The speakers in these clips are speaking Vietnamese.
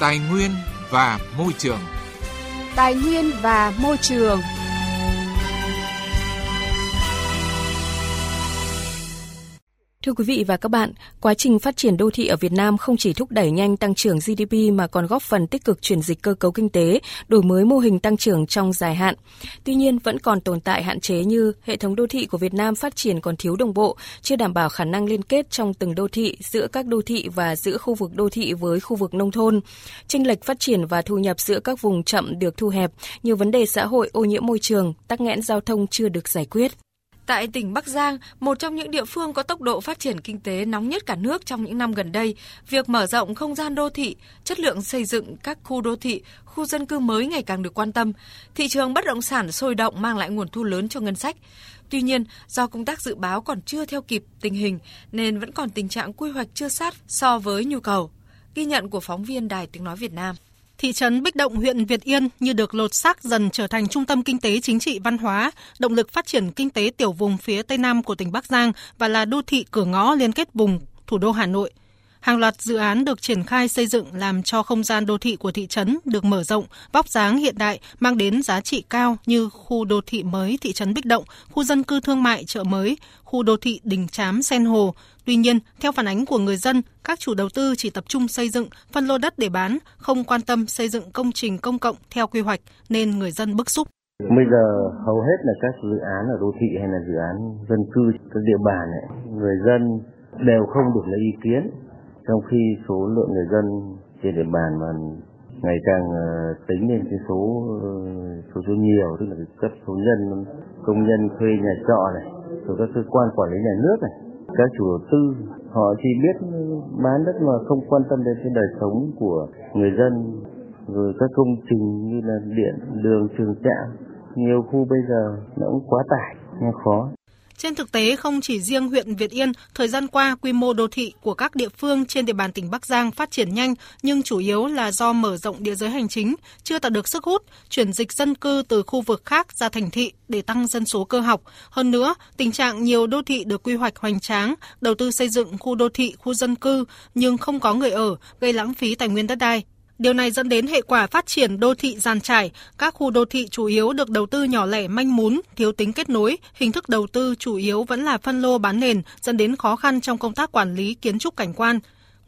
Tài nguyên và môi trường. Tài nguyên và môi trường. Thưa quý vị và các bạn, quá trình phát triển đô thị ở Việt Nam không chỉ thúc đẩy nhanh tăng trưởng GDP mà còn góp phần tích cực chuyển dịch cơ cấu kinh tế, đổi mới mô hình tăng trưởng trong dài hạn. Tuy nhiên, vẫn còn tồn tại hạn chế như hệ thống đô thị của Việt Nam phát triển còn thiếu đồng bộ, chưa đảm bảo khả năng liên kết trong từng đô thị, giữa các đô thị và giữa khu vực đô thị với khu vực nông thôn. Chênh lệch phát triển và thu nhập giữa các vùng chậm được thu hẹp, nhiều vấn đề xã hội ô nhiễm môi trường, tắc nghẽn giao thông chưa được giải quyết. Tại tỉnh Bắc Giang, một trong những địa phương có tốc độ phát triển kinh tế nóng nhất cả nước trong những năm gần đây, việc mở rộng không gian đô thị, chất lượng xây dựng các khu đô thị, khu dân cư mới ngày càng được quan tâm. Thị trường bất động sản sôi động mang lại nguồn thu lớn cho ngân sách. Tuy nhiên, do công tác dự báo còn chưa theo kịp tình hình nên vẫn còn tình trạng quy hoạch chưa sát so với nhu cầu. Ghi nhận của phóng viên Đài Tiếng Nói Việt Nam. Thị trấn Bích Động, huyện Việt Yên như được lột xác dần trở thành trung tâm kinh tế, chính trị, văn hóa, động lực phát triển kinh tế tiểu vùng phía Tây Nam của tỉnh Bắc Giang và là đô thị cửa ngõ liên kết vùng thủ đô Hà Nội. Hàng loạt dự án được triển khai xây dựng làm cho không gian đô thị của thị trấn được mở rộng, vóc dáng hiện đại, mang đến giá trị cao như khu đô thị mới thị trấn Bích Động, khu dân cư thương mại chợ mới, khu đô thị Đình Chám, Sen Hồ. Tuy nhiên, theo phản ánh của người dân, các chủ đầu tư chỉ tập trung xây dựng, phân lô đất để bán, không quan tâm xây dựng công trình công cộng theo quy hoạch nên người dân bức xúc. Bây giờ hầu hết là các dự án ở đô thị hay là dự án dân cư các địa bàn ấy, người dân đều không được lấy ý kiến. Trong khi số lượng người dân trên địa bàn mà ngày càng tính lên cái số nhiều, tức là cái cấp số nhân, công nhân thuê nhà trọ này, rồi các cơ quan quản lý nhà nước này, các chủ đầu tư họ chỉ biết bán đất mà không quan tâm đến cái đời sống của người dân, rồi các công trình như là điện, đường, trường trạm, nhiều khu bây giờ nó cũng quá tải, nó khó. Trên thực tế, không chỉ riêng huyện Việt Yên, thời gian qua quy mô đô thị của các địa phương trên địa bàn tỉnh Bắc Giang phát triển nhanh nhưng chủ yếu là do mở rộng địa giới hành chính, chưa tạo được sức hút, chuyển dịch dân cư từ khu vực khác ra thành thị để tăng dân số cơ học. Hơn nữa, tình trạng nhiều đô thị được quy hoạch hoành tráng, đầu tư xây dựng khu đô thị, khu dân cư nhưng không có người ở, gây lãng phí tài nguyên đất đai. Điều này dẫn đến hệ quả phát triển đô thị dàn trải, các khu đô thị chủ yếu được đầu tư nhỏ lẻ manh mún, thiếu tính kết nối, hình thức đầu tư chủ yếu vẫn là phân lô bán nền, dẫn đến khó khăn trong công tác quản lý kiến trúc cảnh quan.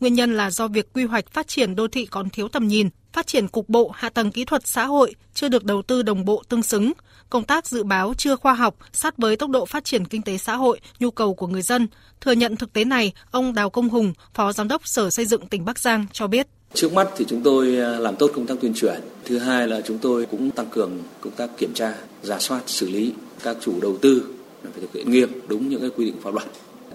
Nguyên nhân là do việc quy hoạch phát triển đô thị còn thiếu tầm nhìn, phát triển cục bộ, hạ tầng kỹ thuật xã hội chưa được đầu tư đồng bộ tương xứng, công tác dự báo chưa khoa học, sát với tốc độ phát triển kinh tế xã hội, nhu cầu của người dân. Thừa nhận thực tế này, ông Đào Công Hùng, Phó Giám đốc Sở Xây dựng tỉnh Bắc Giang cho biết. Trước mắt thì chúng tôi làm tốt công tác tuyên truyền. Thứ hai là chúng tôi cũng tăng cường công tác kiểm tra, rà soát, xử lý các chủ đầu tư phải thực hiện nghiêm đúng những cái quy định pháp luật.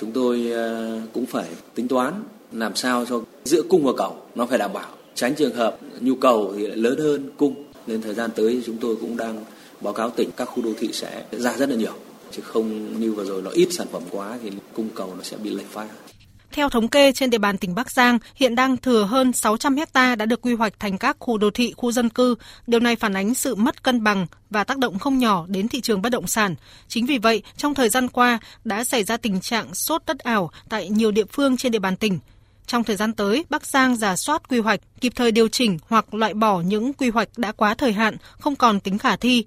Chúng tôi cũng phải tính toán làm sao cho giữa cung và cầu nó phải đảm bảo, tránh trường hợp nhu cầu thì lại lớn hơn cung. Nên thời gian tới chúng tôi cũng đang báo cáo tỉnh các khu đô thị sẽ ra rất là nhiều, chứ không như vừa rồi nó ít sản phẩm quá thì cung cầu nó sẽ bị lệch pha. Theo thống kê, trên địa bàn tỉnh Bắc Giang hiện đang thừa hơn 600 hectare đã được quy hoạch thành các khu đô thị, khu dân cư. Điều này phản ánh sự mất cân bằng và tác động không nhỏ đến thị trường bất động sản. Chính vì vậy, trong thời gian qua đã xảy ra tình trạng sốt đất ảo tại nhiều địa phương trên địa bàn tỉnh. Trong thời gian tới, Bắc Giang rà soát quy hoạch, kịp thời điều chỉnh hoặc loại bỏ những quy hoạch đã quá thời hạn, không còn tính khả thi.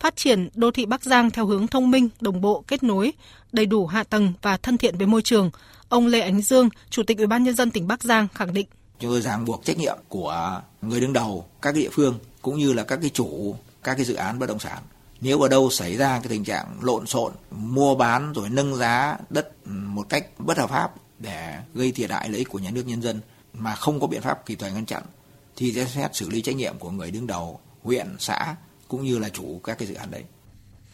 Phát triển đô thị Bắc Giang theo hướng thông minh, đồng bộ, kết nối, đầy đủ hạ tầng và thân thiện với môi trường. Ông Lê Ánh Dương, Chủ tịch Ủy ban Nhân dân tỉnh Bắc Giang khẳng định. Chúng tôi ràng buộc trách nhiệm của người đứng đầu các địa phương cũng như là các chủ các dự án bất động sản. Nếu ở đâu xảy ra cái tình trạng lộn xộn, mua bán rồi nâng giá đất một cách bất hợp pháp để gây thiệt hại lợi ích của nhà nước nhân dân mà không có biện pháp kịp thời ngăn chặn thì sẽ xét xử lý trách nhiệm của người đứng đầu huyện, xã cũng như là chủ các dự án đấy.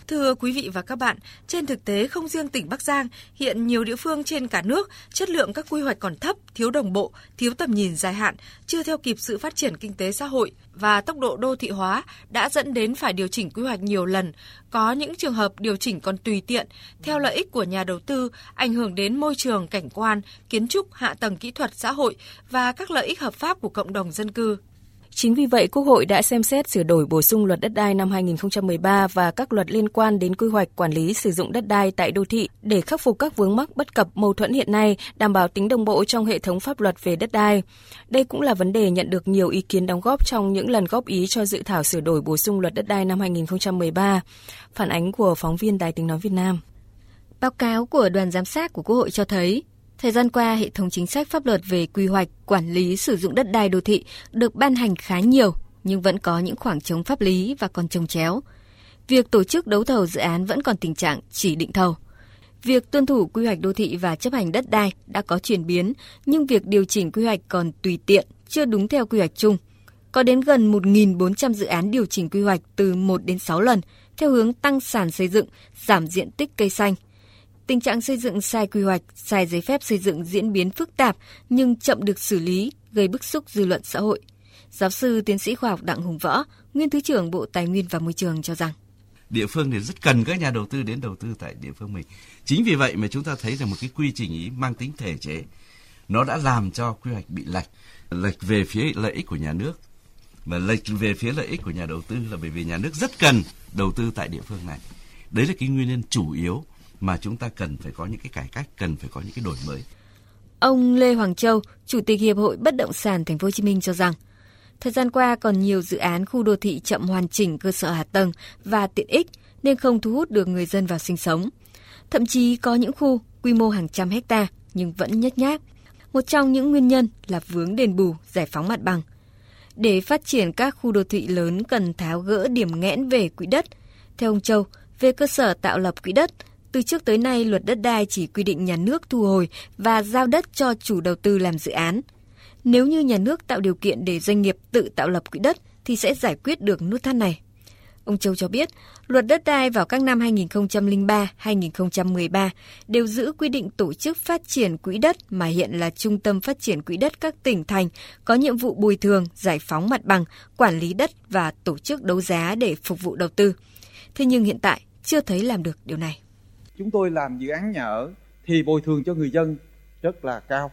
Thưa quý vị và các bạn, trên thực tế không riêng tỉnh Bắc Giang, hiện nhiều địa phương trên cả nước, chất lượng các quy hoạch còn thấp, thiếu đồng bộ, thiếu tầm nhìn dài hạn, chưa theo kịp sự phát triển kinh tế xã hội và tốc độ đô thị hóa đã dẫn đến phải điều chỉnh quy hoạch nhiều lần. Có những trường hợp điều chỉnh còn tùy tiện, theo lợi ích của nhà đầu tư, ảnh hưởng đến môi trường, cảnh quan, kiến trúc, hạ tầng kỹ thuật xã hội và các lợi ích hợp pháp của cộng đồng dân cư. Chính vì vậy, Quốc hội đã xem xét sửa đổi bổ sung luật đất đai năm 2013 và các luật liên quan đến quy hoạch quản lý sử dụng đất đai tại đô thị để khắc phục các vướng mắc bất cập mâu thuẫn hiện nay, đảm bảo tính đồng bộ trong hệ thống pháp luật về đất đai. Đây cũng là vấn đề nhận được nhiều ý kiến đóng góp trong những lần góp ý cho dự thảo sửa đổi bổ sung luật đất đai năm 2013. Phản ánh của phóng viên Đài Tiếng Nói Việt Nam. Báo cáo của đoàn giám sát của Quốc hội cho thấy, thời gian qua, hệ thống chính sách pháp luật về quy hoạch, quản lý, sử dụng đất đai đô thị được ban hành khá nhiều, nhưng vẫn có những khoảng trống pháp lý và còn chồng chéo. Việc tổ chức đấu thầu dự án vẫn còn tình trạng chỉ định thầu. Việc tuân thủ quy hoạch đô thị và chấp hành đất đai đã có chuyển biến, nhưng việc điều chỉnh quy hoạch còn tùy tiện, chưa đúng theo quy hoạch chung. Có đến gần 1.400 dự án điều chỉnh quy hoạch từ 1 đến 6 lần, theo hướng tăng sàn xây dựng, giảm diện tích cây xanh. Tình trạng xây dựng sai quy hoạch, sai giấy phép xây dựng diễn biến phức tạp nhưng chậm được xử lý, gây bức xúc dư luận xã hội. Giáo sư tiến sĩ khoa học Đặng Hùng Võ, nguyên Thứ trưởng Bộ Tài nguyên và Môi trường cho rằng địa phương thì rất cần các nhà đầu tư đến đầu tư tại địa phương mình. Chính vì vậy mà chúng ta thấy rằng một cái quy trình ý mang tính thể chế, nó đã làm cho quy hoạch bị lệch về phía lợi ích của nhà nước và lệch về phía lợi ích của nhà đầu tư, là bởi vì nhà nước rất cần đầu tư tại địa phương này. Đấy là cái nguyên nhân chủ yếu mà chúng ta cần phải có những cái cải cách, cần phải có những cái đổi mới. Ông Lê Hoàng Châu, Chủ tịch Hiệp hội Bất động sản Thành phố Hồ Chí Minh cho rằng, thời gian qua còn nhiều dự án khu đô thị chậm hoàn chỉnh cơ sở hạ tầng và tiện ích nên không thu hút được người dân vào sinh sống. Thậm chí có những khu quy mô hàng trăm hectare nhưng vẫn nhếch nhác. Một trong những nguyên nhân là vướng đền bù, giải phóng mặt bằng. Để phát triển các khu đô thị lớn cần tháo gỡ điểm nghẽn về quỹ đất. Theo ông Châu, về cơ sở tạo lập quỹ đất, từ trước tới nay, luật đất đai chỉ quy định nhà nước thu hồi và giao đất cho chủ đầu tư làm dự án. Nếu như nhà nước tạo điều kiện để doanh nghiệp tự tạo lập quỹ đất thì sẽ giải quyết được nút thắt này. Ông Châu cho biết, luật đất đai vào các năm 2003, 2013 đều giữ quy định tổ chức phát triển quỹ đất mà hiện là trung tâm phát triển quỹ đất các tỉnh thành có nhiệm vụ bồi thường, giải phóng mặt bằng, quản lý đất và tổ chức đấu giá để phục vụ đầu tư. Thế nhưng hiện tại chưa thấy làm được điều này. Chúng tôi làm dự án nhà ở thì bồi thường cho người dân rất là cao.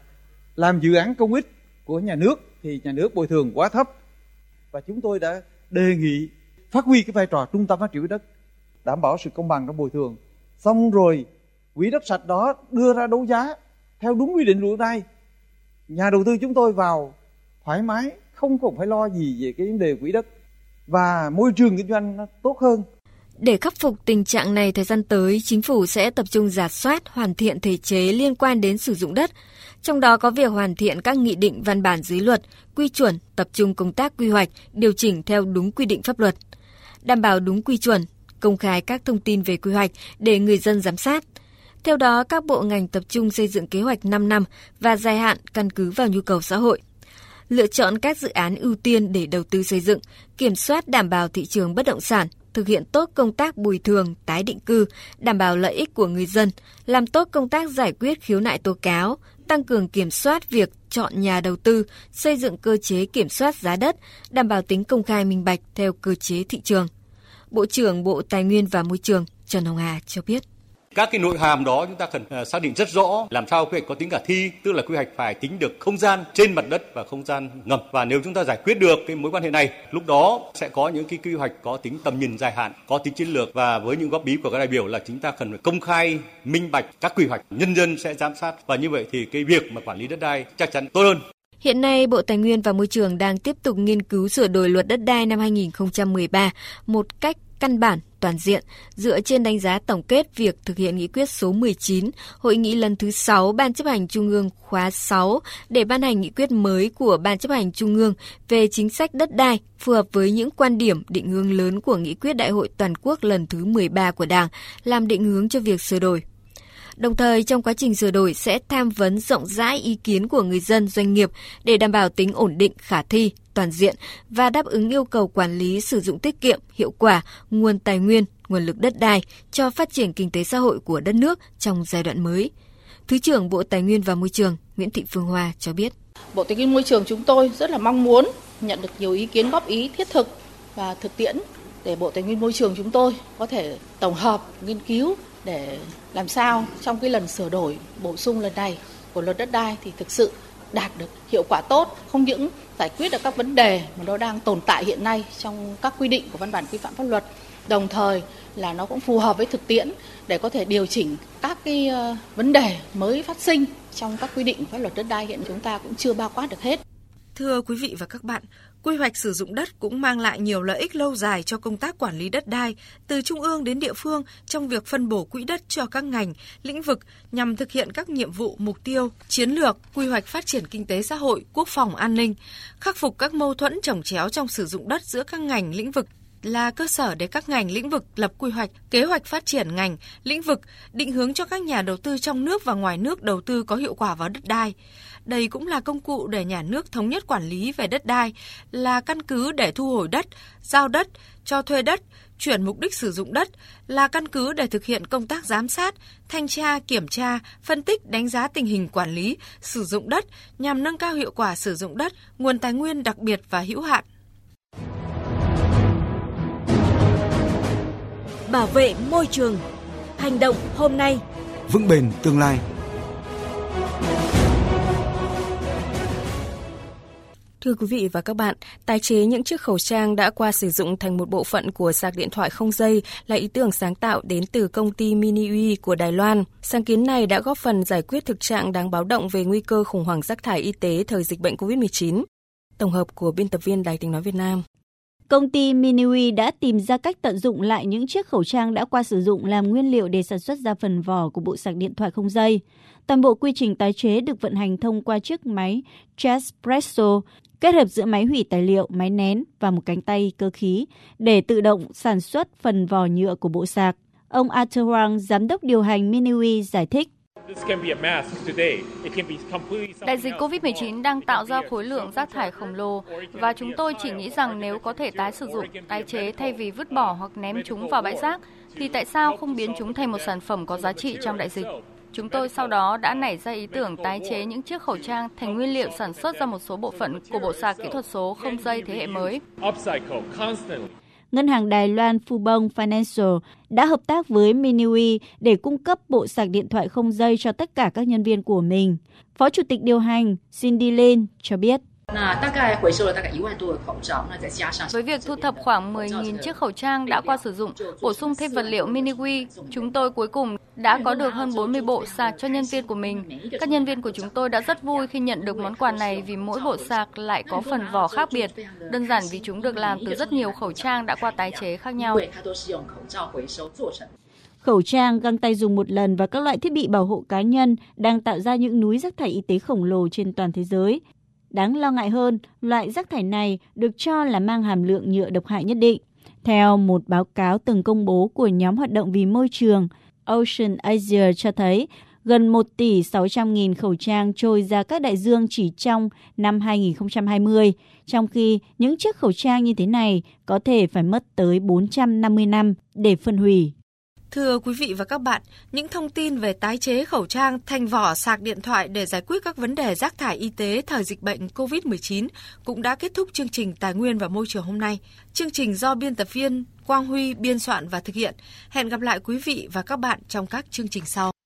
Làm dự án công ích của nhà nước thì nhà nước bồi thường quá thấp. Và chúng tôi đã đề nghị phát huy cái vai trò trung tâm phát triển đất, đảm bảo sự công bằng trong bồi thường. Xong rồi, quỹ đất sạch đó đưa ra đấu giá theo đúng quy định luật này. Nhà đầu tư chúng tôi vào thoải mái, không còn phải lo gì về cái vấn đề quỹ đất. Và môi trường kinh doanh nó tốt hơn. Để khắc phục tình trạng này, thời gian tới, chính phủ sẽ tập trung rà soát, hoàn thiện thể chế liên quan đến sử dụng đất. Trong đó có việc hoàn thiện các nghị định, văn bản dưới luật, quy chuẩn, tập trung công tác quy hoạch, điều chỉnh theo đúng quy định pháp luật. Đảm bảo đúng quy chuẩn, công khai các thông tin về quy hoạch để người dân giám sát. Theo đó, các bộ ngành tập trung xây dựng kế hoạch 5 năm và dài hạn căn cứ vào nhu cầu xã hội. Lựa chọn các dự án ưu tiên để đầu tư xây dựng, kiểm soát đảm bảo thị trường bất động sản, thực hiện tốt công tác bồi thường, tái định cư, đảm bảo lợi ích của người dân, làm tốt công tác giải quyết khiếu nại tố cáo, tăng cường kiểm soát việc chọn nhà đầu tư, xây dựng cơ chế kiểm soát giá đất, đảm bảo tính công khai minh bạch theo cơ chế thị trường. Bộ trưởng Bộ Tài nguyên và Môi trường Trần Hồng Hà cho biết. Các cái nội hàm đó chúng ta cần xác định rất rõ, làm sao quy hoạch có tính khả thi, tức là quy hoạch phải tính được không gian trên mặt đất và không gian ngầm. Và nếu chúng ta giải quyết được cái mối quan hệ này, lúc đó sẽ có những cái quy hoạch có tính tầm nhìn dài hạn, có tính chiến lược. Và với những góp ý của các đại biểu là chúng ta cần phải công khai, minh bạch các quy hoạch, nhân dân sẽ giám sát. Và như vậy thì cái việc mà quản lý đất đai chắc chắn tốt hơn. Hiện nay, Bộ Tài nguyên và Môi trường đang tiếp tục nghiên cứu sửa đổi luật đất đai năm 2013 một cách căn bản, toàn diện, dựa trên đánh giá tổng kết việc thực hiện nghị quyết số 19, hội nghị lần thứ 6 Ban chấp hành Trung ương khóa 6 để ban hành nghị quyết mới của Ban chấp hành Trung ương về chính sách đất đai phù hợp với những quan điểm định hướng lớn của nghị quyết Đại hội Toàn quốc lần thứ 13 của Đảng, làm định hướng cho việc sửa đổi. Đồng thời, trong quá trình sửa đổi sẽ tham vấn rộng rãi ý kiến của người dân, doanh nghiệp để đảm bảo tính ổn định, khả thi, toàn diện và đáp ứng yêu cầu quản lý sử dụng tiết kiệm, hiệu quả, nguồn tài nguyên, nguồn lực đất đai cho phát triển kinh tế xã hội của đất nước trong giai đoạn mới. Thứ trưởng Bộ Tài nguyên và Môi trường Nguyễn Thị Phương Hoa cho biết. Bộ Tài nguyên Môi trường chúng tôi rất là mong muốn nhận được nhiều ý kiến góp ý thiết thực và thực tiễn để Bộ Tài nguyên Môi trường chúng tôi có thể tổng hợp, nghiên cứu để làm sao trong cái lần sửa đổi bổ sung lần này của luật đất đai thì thực sự đạt được hiệu quả tốt, không những giải quyết được các vấn đề mà nó đang tồn tại hiện nay trong các quy định của văn bản quy phạm pháp luật, đồng thời là nó cũng phù hợp với thực tiễn để có thể điều chỉnh các cái vấn đề mới phát sinh trong các quy định pháp luật đất đai hiện chúng ta cũng chưa bao quát được hết. Thưa quý vị và các bạn, quy hoạch sử dụng đất cũng mang lại nhiều lợi ích lâu dài cho công tác quản lý đất đai từ trung ương đến địa phương trong việc phân bổ quỹ đất cho các ngành, lĩnh vực nhằm thực hiện các nhiệm vụ, mục tiêu, chiến lược, quy hoạch phát triển kinh tế xã hội, quốc phòng, an ninh, khắc phục các mâu thuẫn chồng chéo trong sử dụng đất giữa các ngành, lĩnh vực là cơ sở để các ngành lĩnh vực lập quy hoạch, kế hoạch phát triển ngành, lĩnh vực, định hướng cho các nhà đầu tư trong nước và ngoài nước đầu tư có hiệu quả vào đất đai. Đây cũng là công cụ để nhà nước thống nhất quản lý về đất đai, là căn cứ để thu hồi đất, giao đất, cho thuê đất, chuyển mục đích sử dụng đất, là căn cứ để thực hiện công tác giám sát, thanh tra, kiểm tra, phân tích, đánh giá tình hình quản lý, sử dụng đất nhằm nâng cao hiệu quả sử dụng đất, nguồn tài nguyên đặc biệt và hữu hạn. Bảo vệ môi trường. Hành động hôm nay, vững bền tương lai. Thưa quý vị và các bạn, tái chế những chiếc khẩu trang đã qua sử dụng thành một bộ phận của sạc điện thoại không dây là ý tưởng sáng tạo đến từ công ty Miniui của Đài Loan. Sáng kiến này đã góp phần giải quyết thực trạng đáng báo động về nguy cơ khủng hoảng rác thải y tế thời dịch bệnh COVID-19. Tổng hợp của biên tập viên Đài Tiếng Nói Việt Nam. Công ty Miniui đã tìm ra cách tận dụng lại những chiếc khẩu trang đã qua sử dụng làm nguyên liệu để sản xuất ra phần vỏ của bộ sạc điện thoại không dây. Toàn bộ quy trình tái chế được vận hành thông qua chiếc máy Cheespresso, kết hợp giữa máy hủy tài liệu, máy nén và một cánh tay cơ khí để tự động sản xuất phần vỏ nhựa của bộ sạc. Ông Atta Hoang, giám đốc điều hành Miniui giải thích. Đại dịch COVID-19 đang tạo ra khối lượng rác thải khổng lồ và chúng tôi chỉ nghĩ rằng nếu có thể tái sử dụng, tái chế thay vì vứt bỏ hoặc ném chúng vào bãi rác thì tại sao không biến chúng thành một sản phẩm có giá trị trong đại dịch. Chúng tôi sau đó đã nảy ra ý tưởng tái chế những chiếc khẩu trang thành nguyên liệu sản xuất ra một số bộ phận của bộ sạc kỹ thuật số không dây thế hệ mới. Ngân hàng Đài Loan Fubong Financial đã hợp tác với Miniui để cung cấp bộ sạc điện thoại không dây cho tất cả các nhân viên của mình. Phó Chủ tịch điều hành Cindy Lin cho biết. Với việc thu thập khoảng 10.000 chiếc khẩu trang đã qua sử dụng, bổ sung thêm vật liệu Miniui, chúng tôi cuối cùng đã có được hơn 40 bộ sạc cho nhân viên của mình. Các nhân viên của chúng tôi đã rất vui khi nhận được món quà này vì mỗi bộ sạc lại có phần vỏ khác biệt, đơn giản vì chúng được làm từ rất nhiều khẩu trang đã qua tái chế khác nhau. Khẩu trang, găng tay dùng một lần và các loại thiết bị bảo hộ cá nhân đang tạo ra những núi rác thải y tế khổng lồ trên toàn thế giới. Đáng lo ngại hơn, loại rác thải này được cho là mang hàm lượng nhựa độc hại nhất định. Theo một báo cáo từng công bố của nhóm hoạt động vì môi trường, Ocean Asia cho thấy gần 1.600.000 khẩu trang trôi ra các đại dương chỉ trong năm 2020, trong khi những chiếc khẩu trang như thế này có thể phải mất tới 450 năm để phân hủy. Thưa quý vị và các bạn, những thông tin về tái chế khẩu trang thành vỏ sạc điện thoại để giải quyết các vấn đề rác thải y tế thời dịch bệnh COVID-19 cũng đã kết thúc chương trình Tài nguyên và Môi trường hôm nay. Chương trình do biên tập viên Quang Huy biên soạn và thực hiện. Hẹn gặp lại quý vị và các bạn trong các chương trình sau.